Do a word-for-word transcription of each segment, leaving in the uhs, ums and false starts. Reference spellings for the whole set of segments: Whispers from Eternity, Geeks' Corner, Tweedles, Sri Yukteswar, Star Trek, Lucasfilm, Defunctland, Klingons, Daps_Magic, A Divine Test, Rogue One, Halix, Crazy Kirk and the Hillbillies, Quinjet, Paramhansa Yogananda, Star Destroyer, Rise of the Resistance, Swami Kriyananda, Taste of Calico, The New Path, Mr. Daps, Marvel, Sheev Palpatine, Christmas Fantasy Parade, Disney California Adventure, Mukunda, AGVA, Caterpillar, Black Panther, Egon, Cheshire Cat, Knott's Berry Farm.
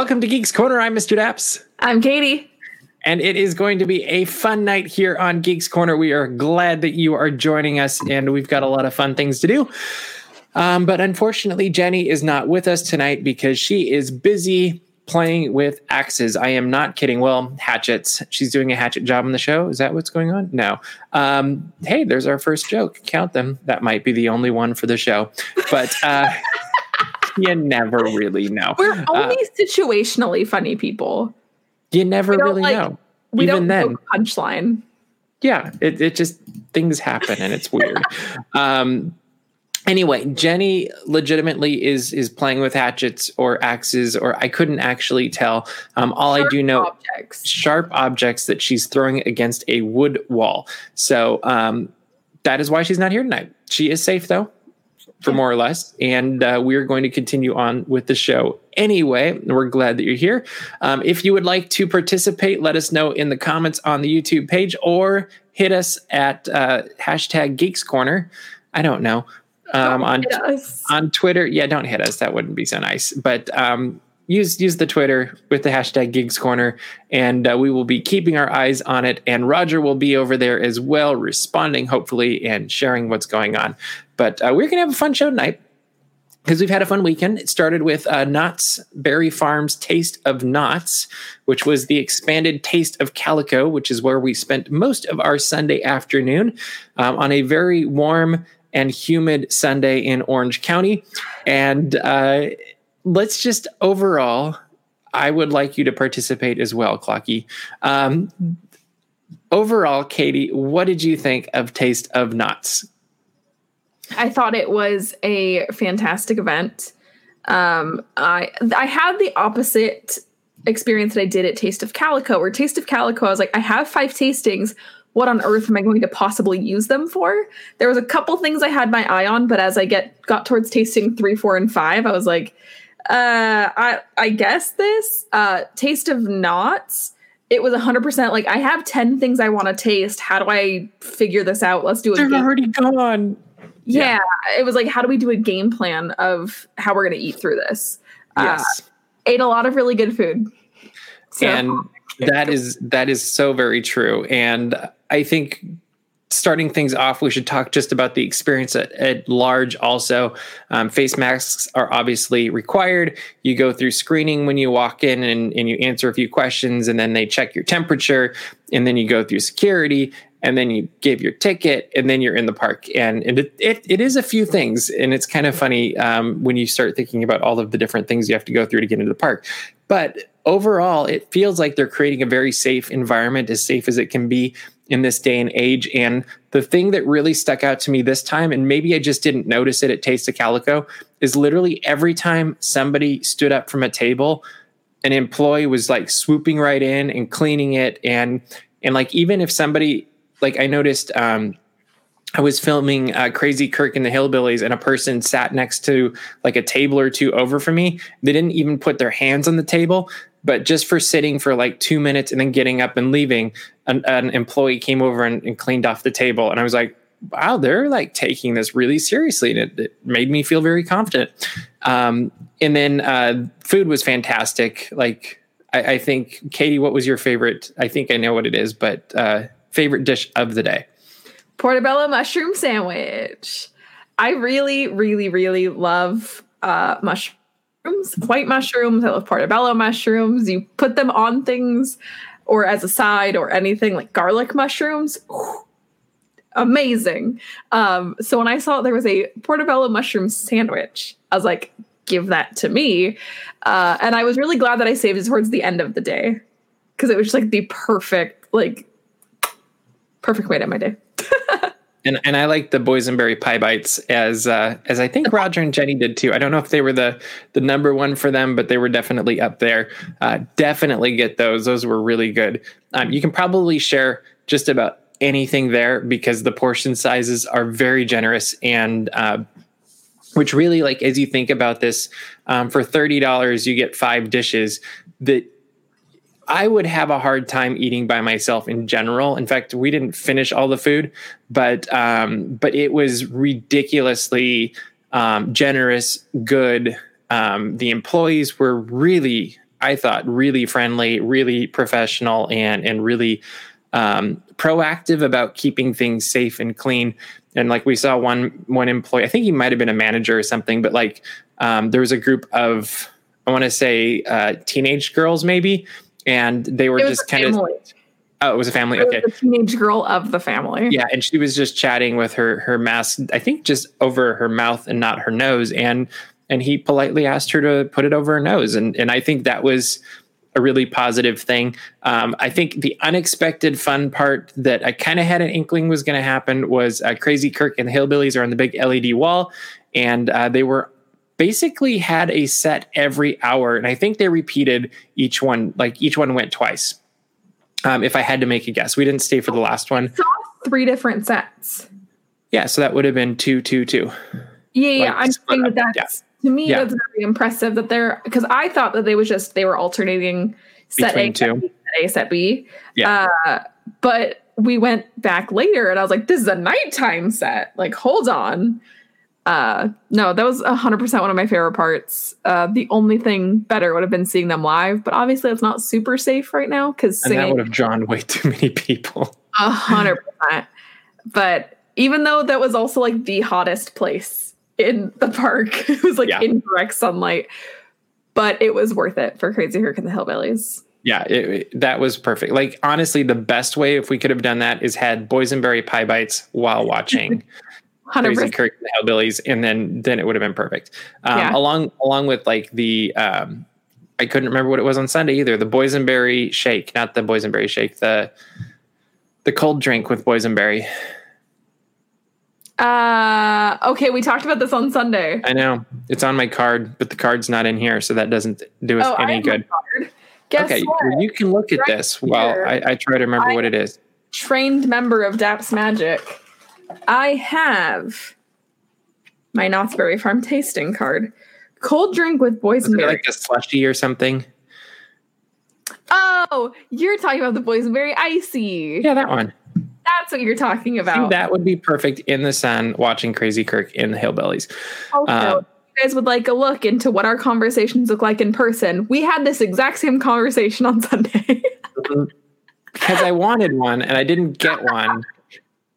Welcome to Geeks' Corner. I'm Mister Daps. I'm Katie. And it is going to be a fun night here on Geeks' Corner. We are glad that you are joining us, and we've got a lot of fun things to do. Um, but unfortunately, Jenny is not with us tonight because she is busy playing with axes. I am not kidding. Well, hatchets. She's doing a hatchet job on the show. Is that what's going on? No. Um, hey, there's our first joke. Count them. That might be the only one for the show. But uh, you never really know. We're only uh, situationally funny people. You never really like, know. We Even don't then. Punchline. Yeah. It, it just, things happen and it's weird. um Anyway, Jenny legitimately is is playing with hatchets or axes, or I couldn't actually tell. Um, all sharp I do know, objects. sharp objects that she's throwing against a wood wall. So um, that is why she's not here tonight. She is safe, though, for more or less. And uh, we are going to continue on with the show anyway. We're glad that you're here. Um, if you would like to participate, let us know in the comments on the YouTube page or hit us at uh, hashtag Geeks Corner. I don't know. Um, on on Twitter, yeah, don't hit us. That wouldn't be so nice. But um, use use the Twitter with the hashtag Geeks Corner, and uh, we will be keeping our eyes on it. And Roger will be over there as well, responding hopefully and sharing what's going on. But uh, we're gonna have a fun show tonight because we've had a fun weekend. It started with uh, Knott's Berry Farm's Taste of Knott's, which was the expanded Taste of Calico, which is where we spent most of our Sunday afternoon um, on a very warm and humid Sunday in Orange County. And uh, let's just overall, I would like you to participate as well, Clocky. Um, overall, Katie, what did you think of Taste of Knott's? I thought it was a fantastic event. Um, I I had the opposite experience that I did at Taste of Calico, where Taste of Calico, I was like, I have five tastings. What on earth am I going to possibly use them for? There was a couple things I had my eye on, but as I get got towards tasting three, four, and five, I was like, uh, I I guess this uh, Taste of Knott's. It was one hundred percent like, I have ten things I want to taste. How do I figure this out? Let's do it. They're game. already gone. Yeah, yeah, it was like, how do we do a game plan of how we're going to eat through this? Yes, uh, ate a lot of really good food. So, and that is that is so very true. And I think starting things off, we should talk just about the experience at, at large also. Um, face masks are obviously required. You go through screening when you walk in and, and you answer a few questions, and then they check your temperature, and then you go through security, and then you give your ticket, and then you're in the park. And, and it, it it is a few things, and it's kind of funny um, when you start thinking about all of the different things you have to go through to get into the park. But overall, it feels like they're creating a very safe environment, as safe as it can be in this day and age. And the thing that really stuck out to me this time, and maybe I just didn't notice it at Taste of Calico, is literally every time somebody stood up from a table, an employee was like swooping right in and cleaning it. And, and like, even if somebody, like I noticed, um, I was filming uh, Crazy Kirk and the Hillbillies, and a person sat next to like a table or two over from me. They didn't even put their hands on the table, but just for sitting for like two minutes and then getting up and leaving, an, an employee came over and, and cleaned off the table. And I was like, wow, they're like taking this really seriously. And it, it made me feel very confident. Um, and then uh, food was fantastic. Like, I, I think, Katie, what was your favorite? I think I know what it is, but uh, favorite dish of the day? Portobello mushroom sandwich. I really, really, really love uh, mushrooms. White mushrooms. I love portobello mushrooms. You put them on things or as a side or anything, like garlic mushrooms. Ooh, amazing. Um, so when I saw there was a portobello mushroom sandwich, I was like, give that to me. Uh, and I was really glad that I saved it towards the end of the day, because it was just like the perfect, like perfect way to end my day. And and I like the boysenberry pie bites, as uh, as I think Roger and Jenny did too. I don't know if they were the, the number one for them, but they were definitely up there. Uh, definitely get those. Those were really good. Um, you can probably share just about anything there because the portion sizes are very generous. And uh, which really, like, as you think about this, um, for thirty dollars, you get five dishes that I would have a hard time eating by myself in general. In fact, we didn't finish all the food, but um, but it was ridiculously um, generous, good. Um, the employees were really I thought, really friendly, really professional, and and really um, proactive about keeping things safe and clean. And like we saw one one employee, I think he might have been a manager or something, but like um, there was a group of, I want to say uh, teenage girls maybe, and they were just kind of. Oh, it was a family. It was okay. The teenage girl of the family. Yeah. And she was just chatting with her, her mask, I think just over her mouth and not her nose. And, and he politely asked her to put it over her nose. And, and I think that was a really positive thing. Um, I think the unexpected fun part that I kind of had an inkling was going to happen was uh, Crazy Kirk and the Hillbillies are on the big L E D wall. And uh, they were basically had a set every hour. And I think they repeated each one, like each one went twice. Um, if I had to make a guess, we didn't stay for the last one. So three different sets. Yeah, so that would have been two, two, two. Yeah, yeah. Like, I'm saying that that's, yeah. to me, yeah. that's very impressive that they're, because I thought that they was just, they were alternating set Between A, set two. B, set A, set B. Yeah. Uh, but we went back later and I was like, this is a nighttime set. Like, hold on. Uh, no, that was one hundred percent one of my favorite parts. Uh, the only thing better would have been seeing them live, but obviously it's not super safe right now because that would have drawn way too many people. A hundred percent. But even though that was also like the hottest place in the park, it was like yeah. in direct sunlight, but it was worth it for Crazy Kirk and the Hillbillies. Yeah, it, it, that was perfect. Like, honestly, the best way if we could have done that is had boysenberry pie bites while watching one hundred percent. Crazy Kirk and the Hillbillies, and then then it would have been perfect. Um, yeah. Along along with like the, um, I couldn't remember what it was on Sunday either. The boysenberry shake, not the boysenberry shake, the the cold drink with boysenberry. Uh, okay, we talked about this on Sunday. I know it's on my card, but the card's not in here, so that doesn't do us oh, any I good. Guess okay, what? You can look at right this here. While I, I try to remember I'm what it is. Trained member of Daps Magic. I have my Knott's Berry Farm tasting card. Cold drink with boysenberry. Like a slushy or something? Oh, you're talking about the boysenberry icy. Yeah, that one. That's what you're talking about. That would be perfect in the sun watching Crazy Kirk in the Hillbillies. Also, um, if you guys would like a look into what our conversations look like in person, we had this exact same conversation on Sunday. Because I wanted one and I didn't get one.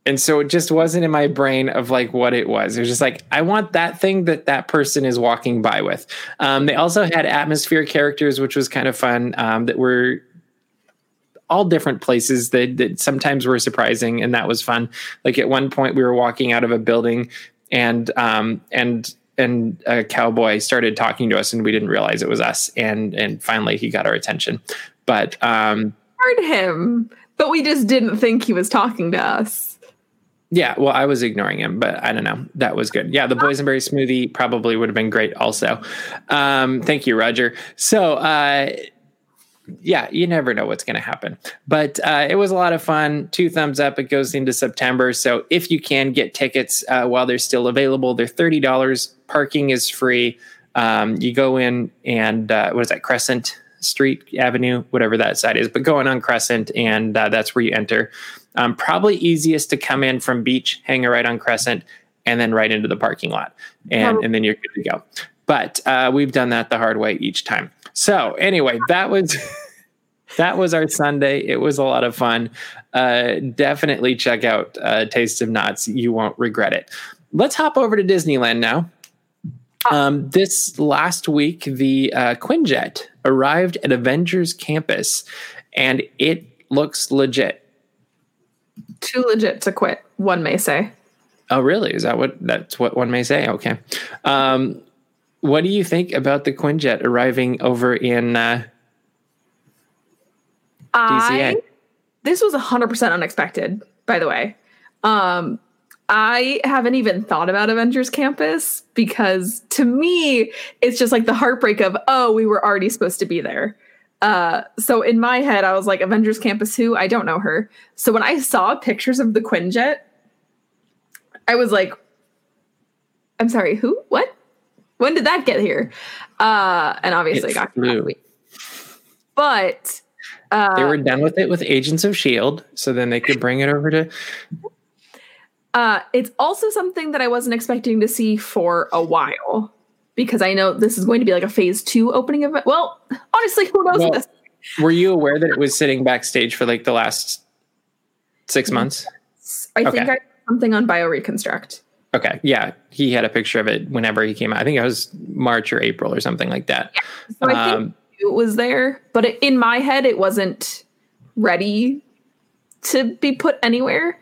And so it just wasn't in my brain of like what it was. It was just like, I want that thing that that person is walking by with. Um, they also had atmosphere characters, which was kind of fun, um, that were all different places that, that sometimes were surprising. And that was fun. Like at one point we were walking out of a building and, um, and, and a cowboy started talking to us and we didn't realize it was us. And, and finally he got our attention, but, um, heard him, but we just didn't think he was talking to us. Yeah, well, I was ignoring him, but I don't know. That was good. Yeah, the boysenberry smoothie probably would have been great also. Um, thank you, Roger. So, uh, yeah, you never know what's going to happen. But uh, it was a lot of fun. Two thumbs up. It goes into September. So if you can, get tickets uh, while they're still available. They're thirty dollars. Parking is free. Um, you go in and, uh, what is that, Crescent Street, Avenue, whatever that side is. But going on Crescent, and uh, that's where you enter. Um, probably easiest to come in from Beach, hang a right on Crescent, and then right into the parking lot. And, yeah. and then you're good to go. But uh, we've done that the hard way each time. So anyway, that was that was our Sunday. It was a lot of fun. Uh, definitely check out uh, Taste of Knott's. You won't regret it. Let's hop over to Disneyland now. Um, this last week, the uh, Quinjet arrived at Avengers Campus, and it looks legit. Too legit to quit, one may say. Oh, really? Is that what that's what one may say? Okay. Um, what do you think about the Quinjet arriving over in uh, D C A? I, this was one hundred percent unexpected, by the way. Um, I haven't even thought about Avengers Campus because to me, it's just like the heartbreak of, oh, we were already supposed to be there. Uh, so in my head, I was like, Avengers Campus who? I don't know her. So when I saw pictures of the Quinjet, I was like, I'm sorry, who? What? When did that get here? Uh, and obviously it got through. But uh, they were done with it with Agents of S H I E L D, so then they could bring it over to... Uh, it's also something that I wasn't expecting to see for a while. because I know this is going to be like a phase two opening event. Well, honestly, who knows? Well, this? Were you aware that it was sitting backstage for like the last six months? I okay. think I something on BioReconstruct. Okay. Yeah. He had a picture of it whenever he came out. I think it was March or April or something like that. Yeah. So um, I think it was there, but it, in my head, it wasn't ready to be put anywhere.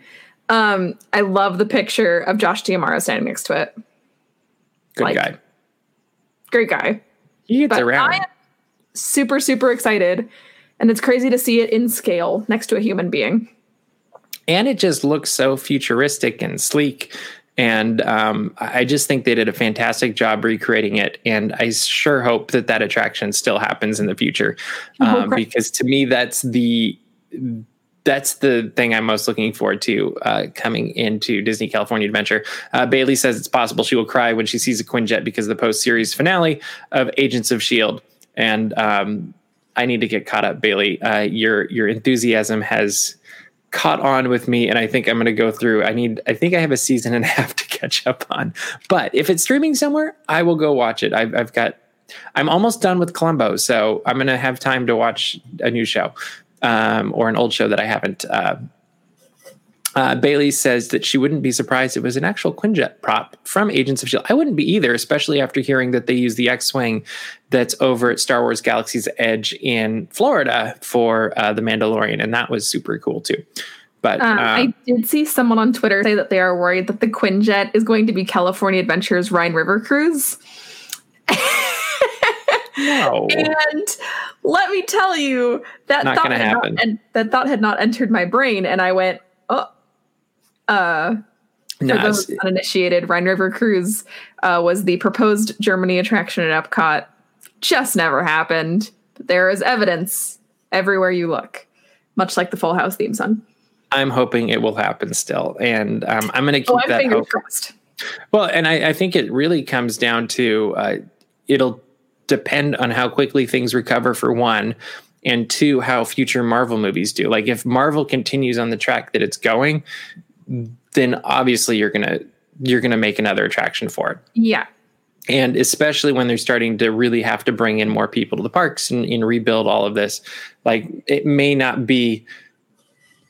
Um, I love the picture of Josh Diamaro standing next to it. Good like, guy. Great guy. He gets but around. I am super, super excited. And it's crazy to see it in scale next to a human being. And it just looks so futuristic and sleek. And um, I just think they did a fantastic job recreating it. And I sure hope that that attraction still happens in the future. Um, oh, because to me, that's the that's the thing I'm most looking forward to uh, coming into Disney California Adventure. Uh, Bailey says it's possible she will cry when she sees a Quinjet because of the post-series finale of Agents of S H I E L D. And um, I need to get caught up, Bailey. Uh, your your enthusiasm has caught on with me, and I think I'm going to go through. I need, I think I have a season and a half to catch up on, but if it's streaming somewhere, I will go watch it. I've, I've got, I'm almost done with Columbo, so I'm going to have time to watch a new show, um, or an old show that I haven't. Uh, uh, Bailey says that she wouldn't be surprised it was an actual Quinjet prop from Agents of S H I E L D. I wouldn't be either, especially after hearing that they use the X-Wing that's over at Star Wars Galaxy's Edge in Florida for uh, The Mandalorian. And that was super cool too. But um, uh, I did see someone on Twitter say that they are worried that the Quinjet is going to be California Adventure's Rhine River Cruise. No. And let me tell you, that not thought, had not, and that thought had not entered my brain. And I went, oh, uh, for no, those uninitiated, Rhine River Cruise uh, was the proposed Germany attraction at Epcot. Just never happened. There is evidence everywhere you look, much like the Full House theme song. I'm hoping it will happen still, and um, I'm going to keep oh, I'm that hope. Crossed. Well, and I, I think it really comes down to uh, it'll depend on how quickly things recover for one, and two, how future Marvel movies do. Like if Marvel continues on the track that it's going, then obviously you're gonna you're gonna make another attraction for it. Yeah. And especially when they're starting to really have to bring in more people to the parks and, and rebuild all of this, like it may not be,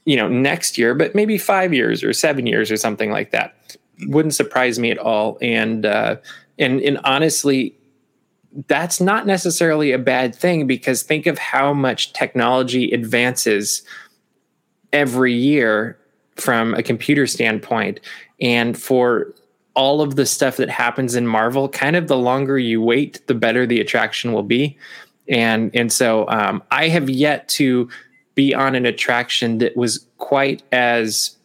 you know, next year, but maybe five years or seven years or something like that. Wouldn't surprise me at all. And uh, and and honestly, that's not necessarily a bad thing, because think of how much technology advances every year from a computer standpoint, and for all of the stuff that happens in Marvel, kind of the longer you wait, the better the attraction will be. And and so um, I have yet to be on an attraction that was quite as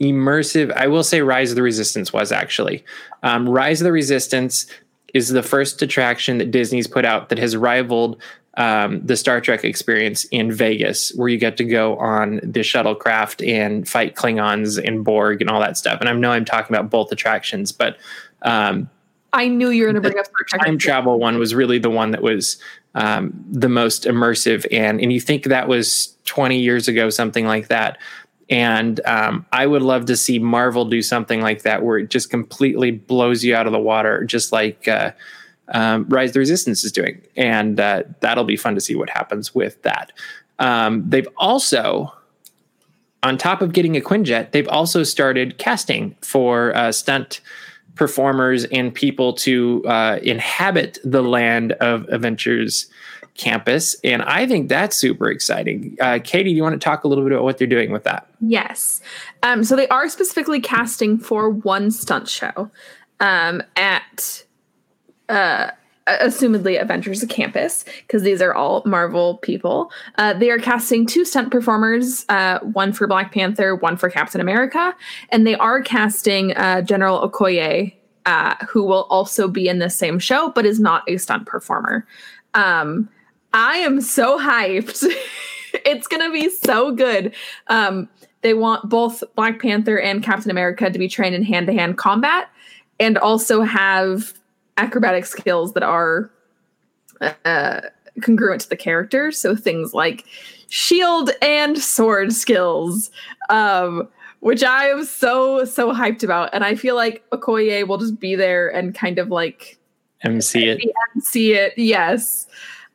immersive. I will say Rise of the Resistance was actually. Um, Rise of the Resistance is the first attraction that Disney's put out that has rivaled um, the Star Trek experience in Vegas, where you get to go on the shuttlecraft and fight Klingons and Borg and all that stuff. And I know I'm talking about both attractions, but um, I knew you were going to bring up Star Trek. Time travel one was really the one that was um, the most immersive. And, and you think that was twenty years ago, something like that. And um, I would love to see Marvel do something like that, where it just completely blows you out of the water, just like, uh, Um, Rise of the Resistance is doing. And uh, that'll be fun to see what happens with that. Um, they've also, on top of getting a Quinjet, they've also started casting for uh, stunt performers and people to uh, inhabit the land of Avengers Campus. And I think that's super exciting. Uh, Katie, do you want to talk a little bit about what they're doing with that? Yes. Um, so they are specifically casting for one stunt show um, at... Uh, assumedly Avengers Campus, because these are all Marvel people. Uh, they are casting two stunt performers, uh, one for Black Panther, one for Captain America, and they are casting uh, General Okoye, uh, who will also be in the same show, but is not a stunt performer. Um, I am so hyped. It's going to be so good. Um, they want both Black Panther and Captain America to be trained in hand-to-hand combat, and also have acrobatic skills that are uh, congruent to the character. So things like shield and sword skills, um, which I am so, so hyped about. And I feel like Okoye will just be there and kind of like M C it. M C it, yes.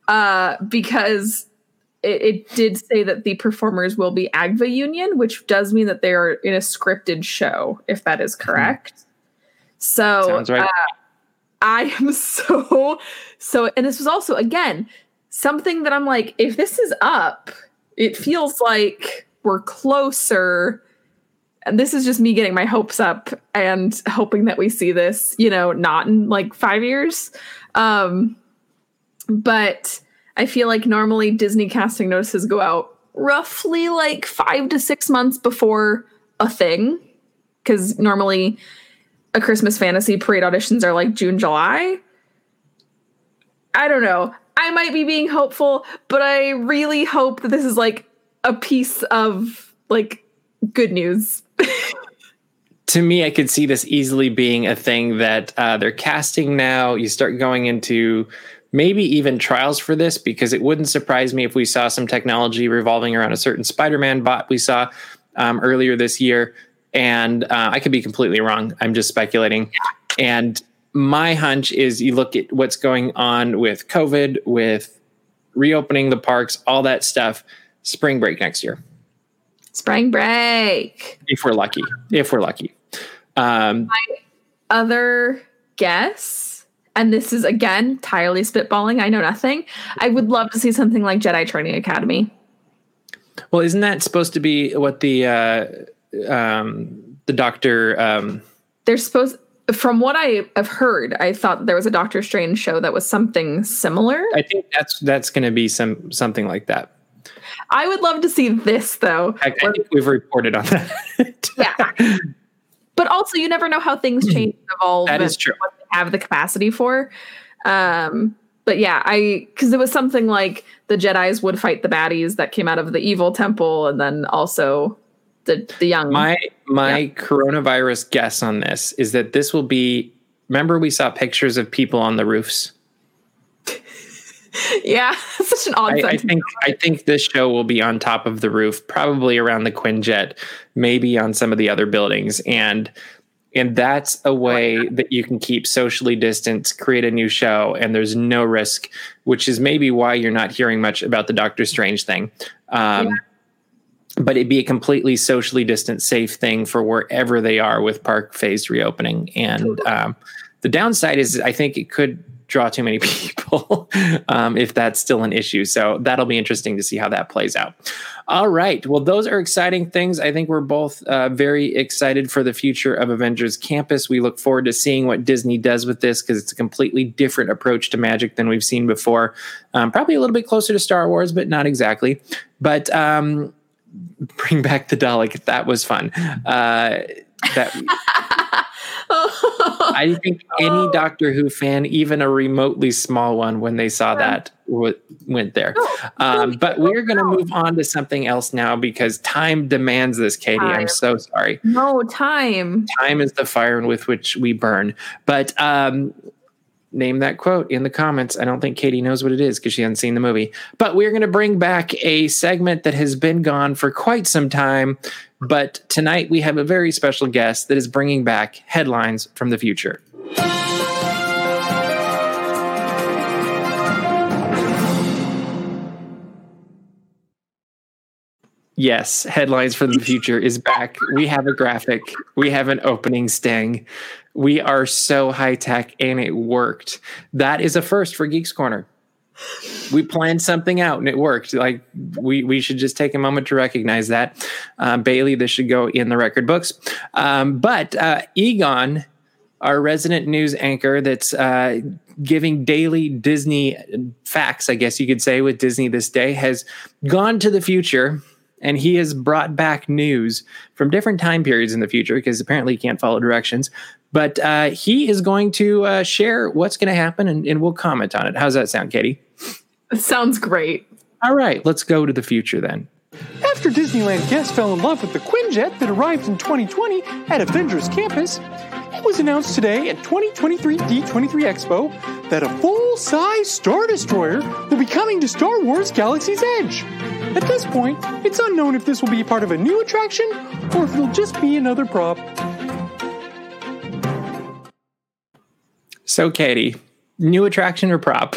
Uh, because it, it did say that the performers will be A G V A Union, which does mean that they are in a scripted show, if that is correct. So Sounds right. uh, I am so, so, and this was also, again, something that I'm like, if this is up, it feels like we're closer. And this is just me getting my hopes up and hoping that we see this, you know, not in like five years. Um, but I feel like normally Disney casting notices go out roughly like five to six months before a thing. Because normally a Christmas Fantasy Parade auditions are like June, July. I don't know. I might be being hopeful, but I really hope that this is like a piece of like good news. To me, I could see this easily being a thing that uh, they're casting now. You start going into maybe even trials for this, because it wouldn't surprise me if we saw some technology revolving around a certain Spider-Man bot we saw um, earlier this year. And uh, I could be completely wrong. I'm just speculating. And my hunch is you look at what's going on with COVID, with reopening the parks, all that stuff, spring break next year. Spring break. If we're lucky. If we're lucky. Um, my other guess, and this is, again, entirely spitballing. I know nothing. I would love to see something like Jedi Training Academy. Well, isn't that supposed to be what the uh, um, the doctor... Um, They're supposed... From what I have heard, I thought there was a Doctor Strange show that was something similar. I think that's that's going to be some something like that. I would love to see this, though. I, I think we've reported on that. Yeah. But also, you never know how things change and evolve. That is true. What they have the capacity for. Um, but yeah, I because it was something like the Jedis would fight the baddies that came out of the evil temple, and then also... The, the young my my yeah. coronavirus guess on this is that this will be, remember we saw pictures of people on the roofs. Yeah, such an odd I, thing. I think I think this show will be on top of the roof, probably around the Quinjet, maybe on some of the other buildings, and and that's a way oh, yeah. that you can keep socially distanced, create a new show, and there's no risk, which is maybe why you're not hearing much about the Doctor Strange thing. Um, yeah. But it'd be a completely socially distant, safe thing for wherever they are with park phased reopening. And um, the downside is I think it could draw too many people um, if that's still an issue. So that'll be interesting to see how that plays out. All right. Well, those are exciting things. I think we're both uh, very excited for the future of Avengers Campus. We look forward to seeing what Disney does with this, because it's a completely different approach to magic than we've seen before. Um, probably a little bit closer to Star Wars, but not exactly. But, um, bring back the Dalek. That was fun. Uh, that oh. I think any Doctor Who fan, even a remotely small one, when they saw that, w- went there. Um, but we're going to move on to something else now, because time demands this, Katie. Time. I'm so sorry. No, time. Time is the fire with which we burn. But um, name that quote in the comments. I don't think Katie knows what it is because she hasn't seen the movie. But we're going to bring back a segment that has been gone for quite some time. But tonight we have a very special guest that is bringing back headlines from the future. Yes, headlines from the future is back. We have a graphic. We have an opening sting. We are so high tech, and it worked. That is a first for Geeks Corner. We planned something out, and it worked. Like we, we should just take a moment to recognize that. Um, Bailey, this should go in the record books. Um, but uh, Egon, our resident news anchor, that's uh, giving daily Disney facts, I guess you could say, with Disney This Day, has gone to the future. And he has brought back news from different time periods in the future, because apparently he can't follow directions. But uh, he is going to uh, share what's going to happen, and, and we'll comment on it. How's that sound, Katie? It sounds great. All right, let's go to the future then. After Disneyland guests fell in love with the Quinjet that arrived in twenty twenty at Avengers Campus, it was announced today at twenty twenty-three D twenty-three Expo that a full-size Star Destroyer will be coming to Star Wars Galaxy's Edge. At this point, it's unknown if this will be part of a new attraction or if it'll just be another prop. So, Katie, New attraction or prop?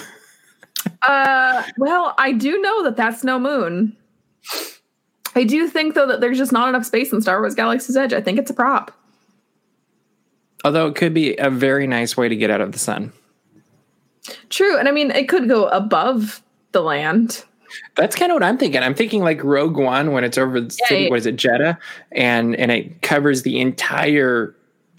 uh, well, I do know that that's no moon. I do think, though, that there's just not enough space in Star Wars Galaxy's Edge. I think it's a prop. Although it could be a very nice way to get out of the sun. True. And I mean, it could go above the land. That's kind of what I'm thinking. I'm thinking like Rogue One when it's over the yeah, city, yeah. what is it, Jeddah? And and it covers the entire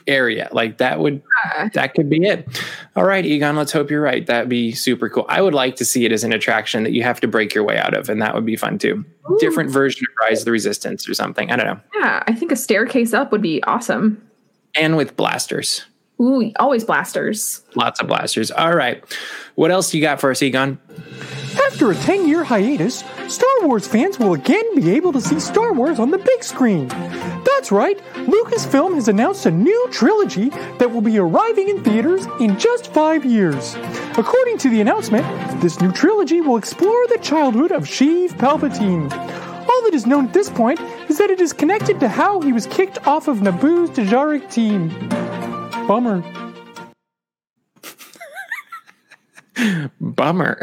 area. Like that would, uh, that could be it. All right, Egon, let's hope you're right. That'd be super cool. I would like to see it as an attraction that you have to break your way out of. And that would be fun too. Ooh. Different version of Rise of the Resistance or something. I don't know. Yeah, I think a staircase up would be awesome. And with blasters. Ooh, always blasters. Lots of blasters. All right. What else you got for us, Egon? After a ten-year hiatus, Star Wars fans will again be able to see Star Wars on the big screen. That's right, Lucasfilm has announced a new trilogy that will be arriving in theaters in just five years. According to the announcement, this new trilogy will explore the childhood of Sheev Palpatine. All that is known at this point is that it is connected to how he was kicked off of Naboo's Dajaric team. Bummer. Bummer.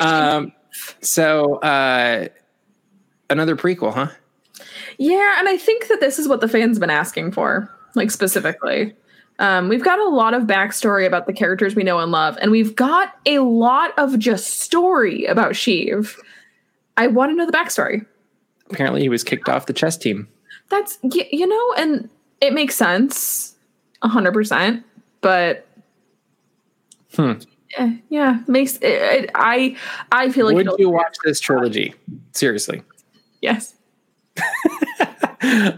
um, so uh, another prequel, huh? Yeah, and I think that this is what the fans been asking for, like specifically. Um, we've got a lot of backstory about the characters we know and love, and we've got a lot of just story about Sheev. I want to know the backstory. Apparently he was kicked off the chess team. That's, you know, and it makes sense one hundred percent, but hmm. yeah, yeah, makes it, it, I I feel like... Would you watch this trilogy? Seriously. Yes.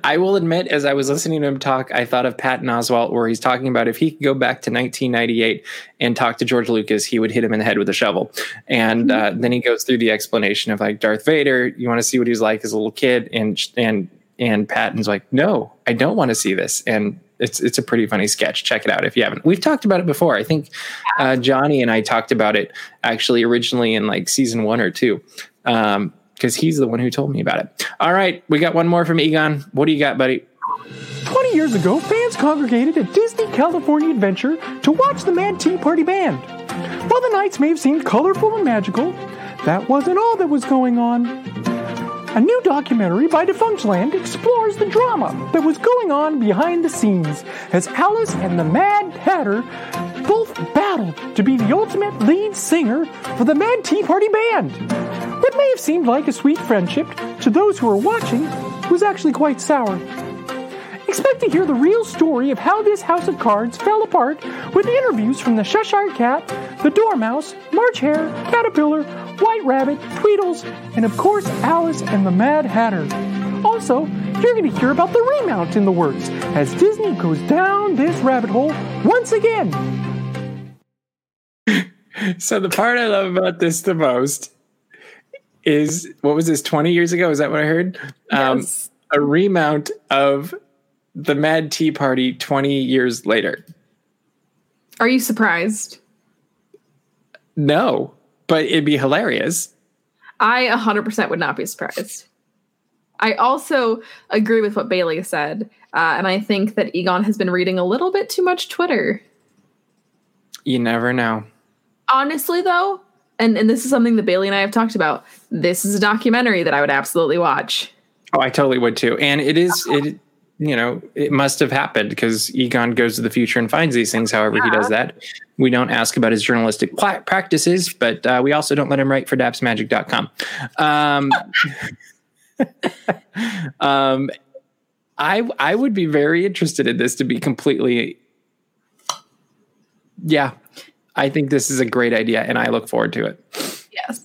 I will admit, as I was listening to him talk, I thought of Patton Oswalt, where he's talking about if he could go back to nineteen ninety-eight and talk to George Lucas, he would hit him in the head with a shovel. And uh, then he goes through the explanation of like Darth Vader. You want to see what he's like as a little kid, and and and Patton's like, no, I don't want to see this. And it's it's a pretty funny sketch. Check it out if you haven't. We've talked about it before. I think uh, Johnny and I talked about it actually originally in like season one or two. Um, because he's the one who told me about it. All right, we got one more from Egon. What do you got, buddy? twenty years ago, fans congregated at Disney California Adventure to watch the Mad Tea Party band. While the nights may have seemed colorful and magical, that wasn't all that was going on. A new documentary by Defunctland explores the drama that was going on behind the scenes as Alice and the Mad Hatter both battled to be the ultimate lead singer for the Mad Tea Party band. What may have seemed like a sweet friendship to those who were watching was actually quite sour. Expect to hear the real story of how this house of cards fell apart with interviews from the Cheshire Cat, the Dormouse, March Hare, Caterpillar, White Rabbit, Tweedles, and of course Alice and the Mad Hatter. Also, you're going to hear about the remount in the works as Disney goes down this rabbit hole once again. So the part I love about this the most is, what was this, twenty years ago? Is that what I heard? Yes. Um, a remount of the Mad Tea Party twenty years later. Are you surprised? No, but it'd be hilarious. I one hundred percent would not be surprised. I also agree with what Bailey said, uh, and I think that Egon has been reading a little bit too much Twitter. You never know. Honestly, though, And and this is something that Bailey and I have talked about. This is a documentary that I would absolutely watch. Oh, I totally would too. And it is, it, you know, it must have happened because Egon goes to the future and finds these things. However, yeah. he does that. We don't ask about his journalistic pla- practices, but uh, we also don't let him write for Daps Magic dot com. Um, um, I I would be very interested in this, to be completely, yeah. I think this is a great idea, and I look forward to it. Yes.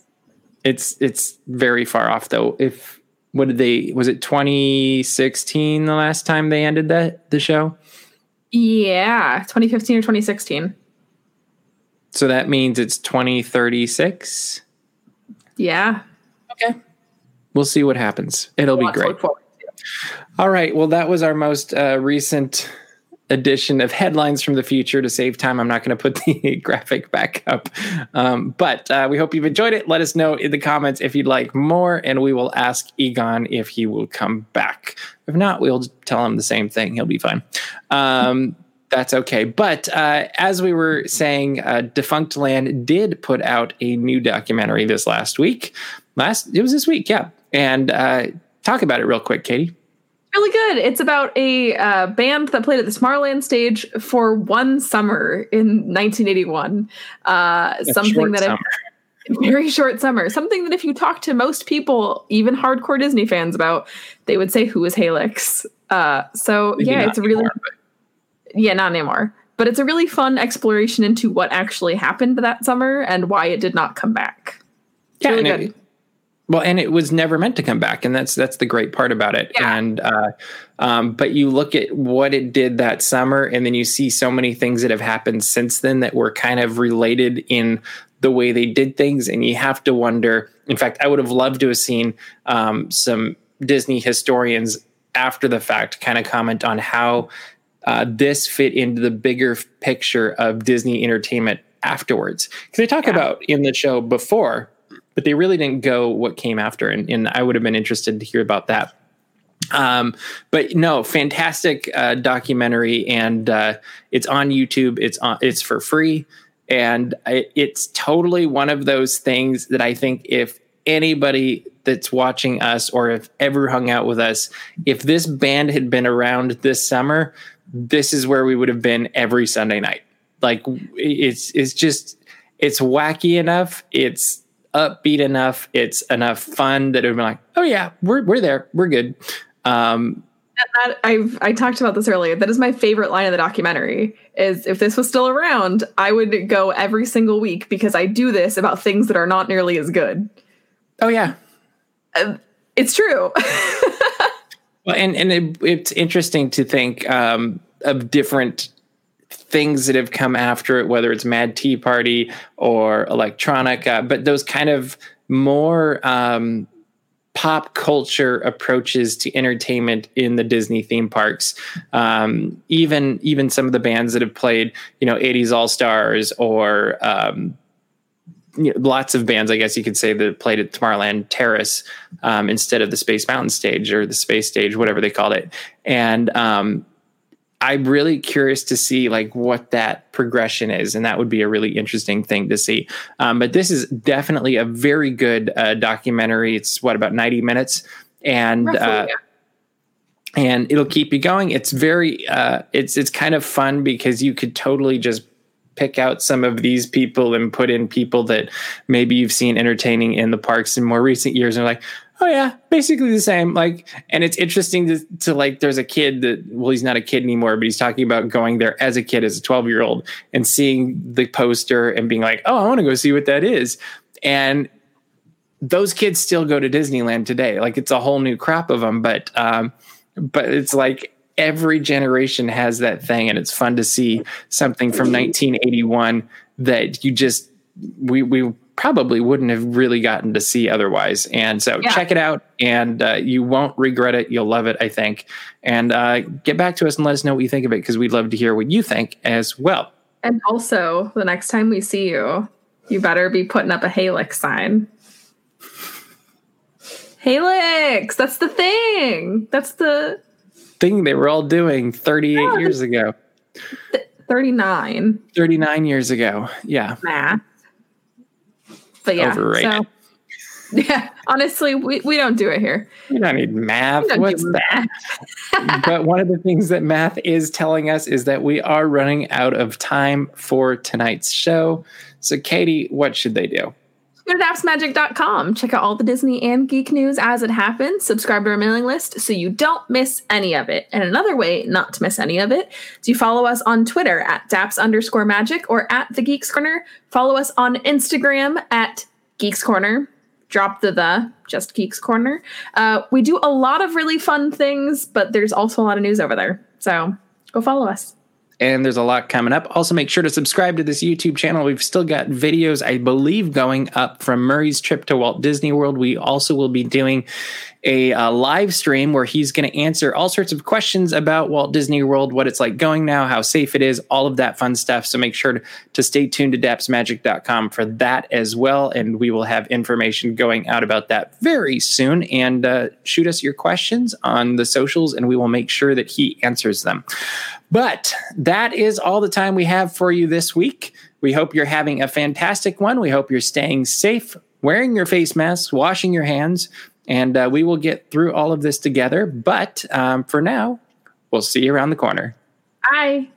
It's it's very far off, though. If what did they was it twenty sixteen the last time they ended the, the show? Yeah, twenty fifteen or twenty sixteen. So that means it's twenty thirty-six? Yeah. Okay. We'll see what happens. It'll well, be great. All right. Well, that was our most uh, recent edition of Headlines from the Future. To save time, I'm not going to put the graphic back up. Um, but uh, we hope you've enjoyed it. Let us know in the comments if you'd like more, and we will ask Egon if he will come back. If not, we'll tell him the same thing. He'll be fine. Um, That's okay. But uh, as we were saying, uh, Defunctland did put out a new documentary this last week. Last, it was this week, yeah. And uh, talk about it real quick, Katie. Really good. It's about a uh, band that played at the Tomorrowland stage for one summer in nineteen eighty-one. Uh, something that summer. If, very short summer. Something that if you talk to most people, even hardcore Disney fans about, they would say, "Who is Halix?" Uh, so Maybe yeah, it's a really. Anymore, but- Yeah, not anymore. But it's a really fun exploration into what actually happened that summer and why it did not come back. It's yeah, really and good. It, well, and it was never meant to come back, and that's that's the great part about it. Yeah. And uh, um, but you look at what it did that summer, and then you see so many things that have happened since then that were kind of related in the way they did things, and you have to wonder. In fact, I would have loved to have seen um, some Disney historians after the fact kind of comment on how. Uh, this fit into the bigger picture of Disney entertainment afterwards. Because they talk yeah. about in the show before, but they really didn't go what came after. And, and I would have been interested to hear about that. Um, but no, fantastic uh, documentary. And uh, it's on YouTube. It's on, it's for free. And it, it's totally one of those things that I think if anybody that's watching us or have ever hung out with us, if this band had been around this summer, this is where we would have been every Sunday night. Like it's, it's just, it's wacky enough. It's upbeat enough. It's enough fun that it would be like, oh yeah, we're, we're there. We're good. Um, That, I've I talked about this earlier. That is my favorite line of the documentary is if this was still around, I would go every single week because I do this about things that are not nearly as good. Oh yeah. Uh, it's true. Well, and, and it, it's interesting to think um, of different things that have come after it, whether it's Mad Tea Party or Electronica, but those kind of more um, pop culture approaches to entertainment in the Disney theme parks. Um, even even some of the bands that have played, you know, eighties All-Stars or um, you know, lots of bands, I guess you could say, that played at Tomorrowland Terrace um, instead of the Space Mountain stage or the Space stage, whatever they called it. And um, I'm really curious to see like what that progression is. And that would be a really interesting thing to see. Um, but this is definitely a very good uh, documentary. It's what, about ninety minutes? And Roughly, uh, yeah. and it'll keep you going. It's very, uh, it's, it's kind of fun because you could totally just pick out some of these people and put in people that maybe you've seen entertaining in the parks in more recent years. And like, oh yeah, basically the same. Like, and it's interesting to, to like, there's a kid that, well, he's not a kid anymore, but he's talking about going there as a kid, as a twelve year old and seeing the poster and being like, oh, I want to go see what that is. And those kids still go to Disneyland today. Like it's a whole new crop of them, but, um, but it's like, every generation has that thing, and it's fun to see something from nineteen eighty-one that you just we we probably wouldn't have really gotten to see otherwise. And so yeah. check it out, and uh, you won't regret it. You'll love it, I think. And uh, get back to us and let us know what you think of it, because we'd love to hear what you think as well. And also, the next time we see you, you better be putting up a Halix sign. Halix, that's the thing. That's the. Thing they were all doing thirty-eight years ago. thirty-nine. thirty-nine years ago. Yeah. Nah. But yeah. Overrated. So, yeah. Honestly, we, we don't do it here. We don't need math. What's that? But one of the things that math is telling us is that we are running out of time for tonight's show. So, Katie, what should they do? Go to Daps Magic dot com. Check out all the Disney and geek news as it happens. Subscribe to our mailing list so you don't miss any of it. And another way not to miss any of it is you follow us on Twitter at Daps underscore magic or at the Geeks Corner. Follow us on Instagram at Geeks Corner. Drop the the, just Geeks Corner. Uh, we do a lot of really fun things, but there's also a lot of news over there. So go follow us. And there's a lot coming up. Also, make sure to subscribe to this YouTube channel. We've still got videos, I believe, going up from Murray's trip to Walt Disney World. We also will be doing a uh, live stream where he's going to answer all sorts of questions about Walt Disney World, what it's like going now, how safe it is, all of that fun stuff. So make sure to, to stay tuned to Daps Magic dot com for that as well. And we will have information going out about that very soon. And uh, shoot us your questions on the socials, and we will make sure that he answers them. But that is all the time we have for you this week. We hope you're having a fantastic one. We hope you're staying safe, wearing your face masks, washing your hands, and uh, we will get through all of this together. But um, for now, we'll see you around the corner. Bye.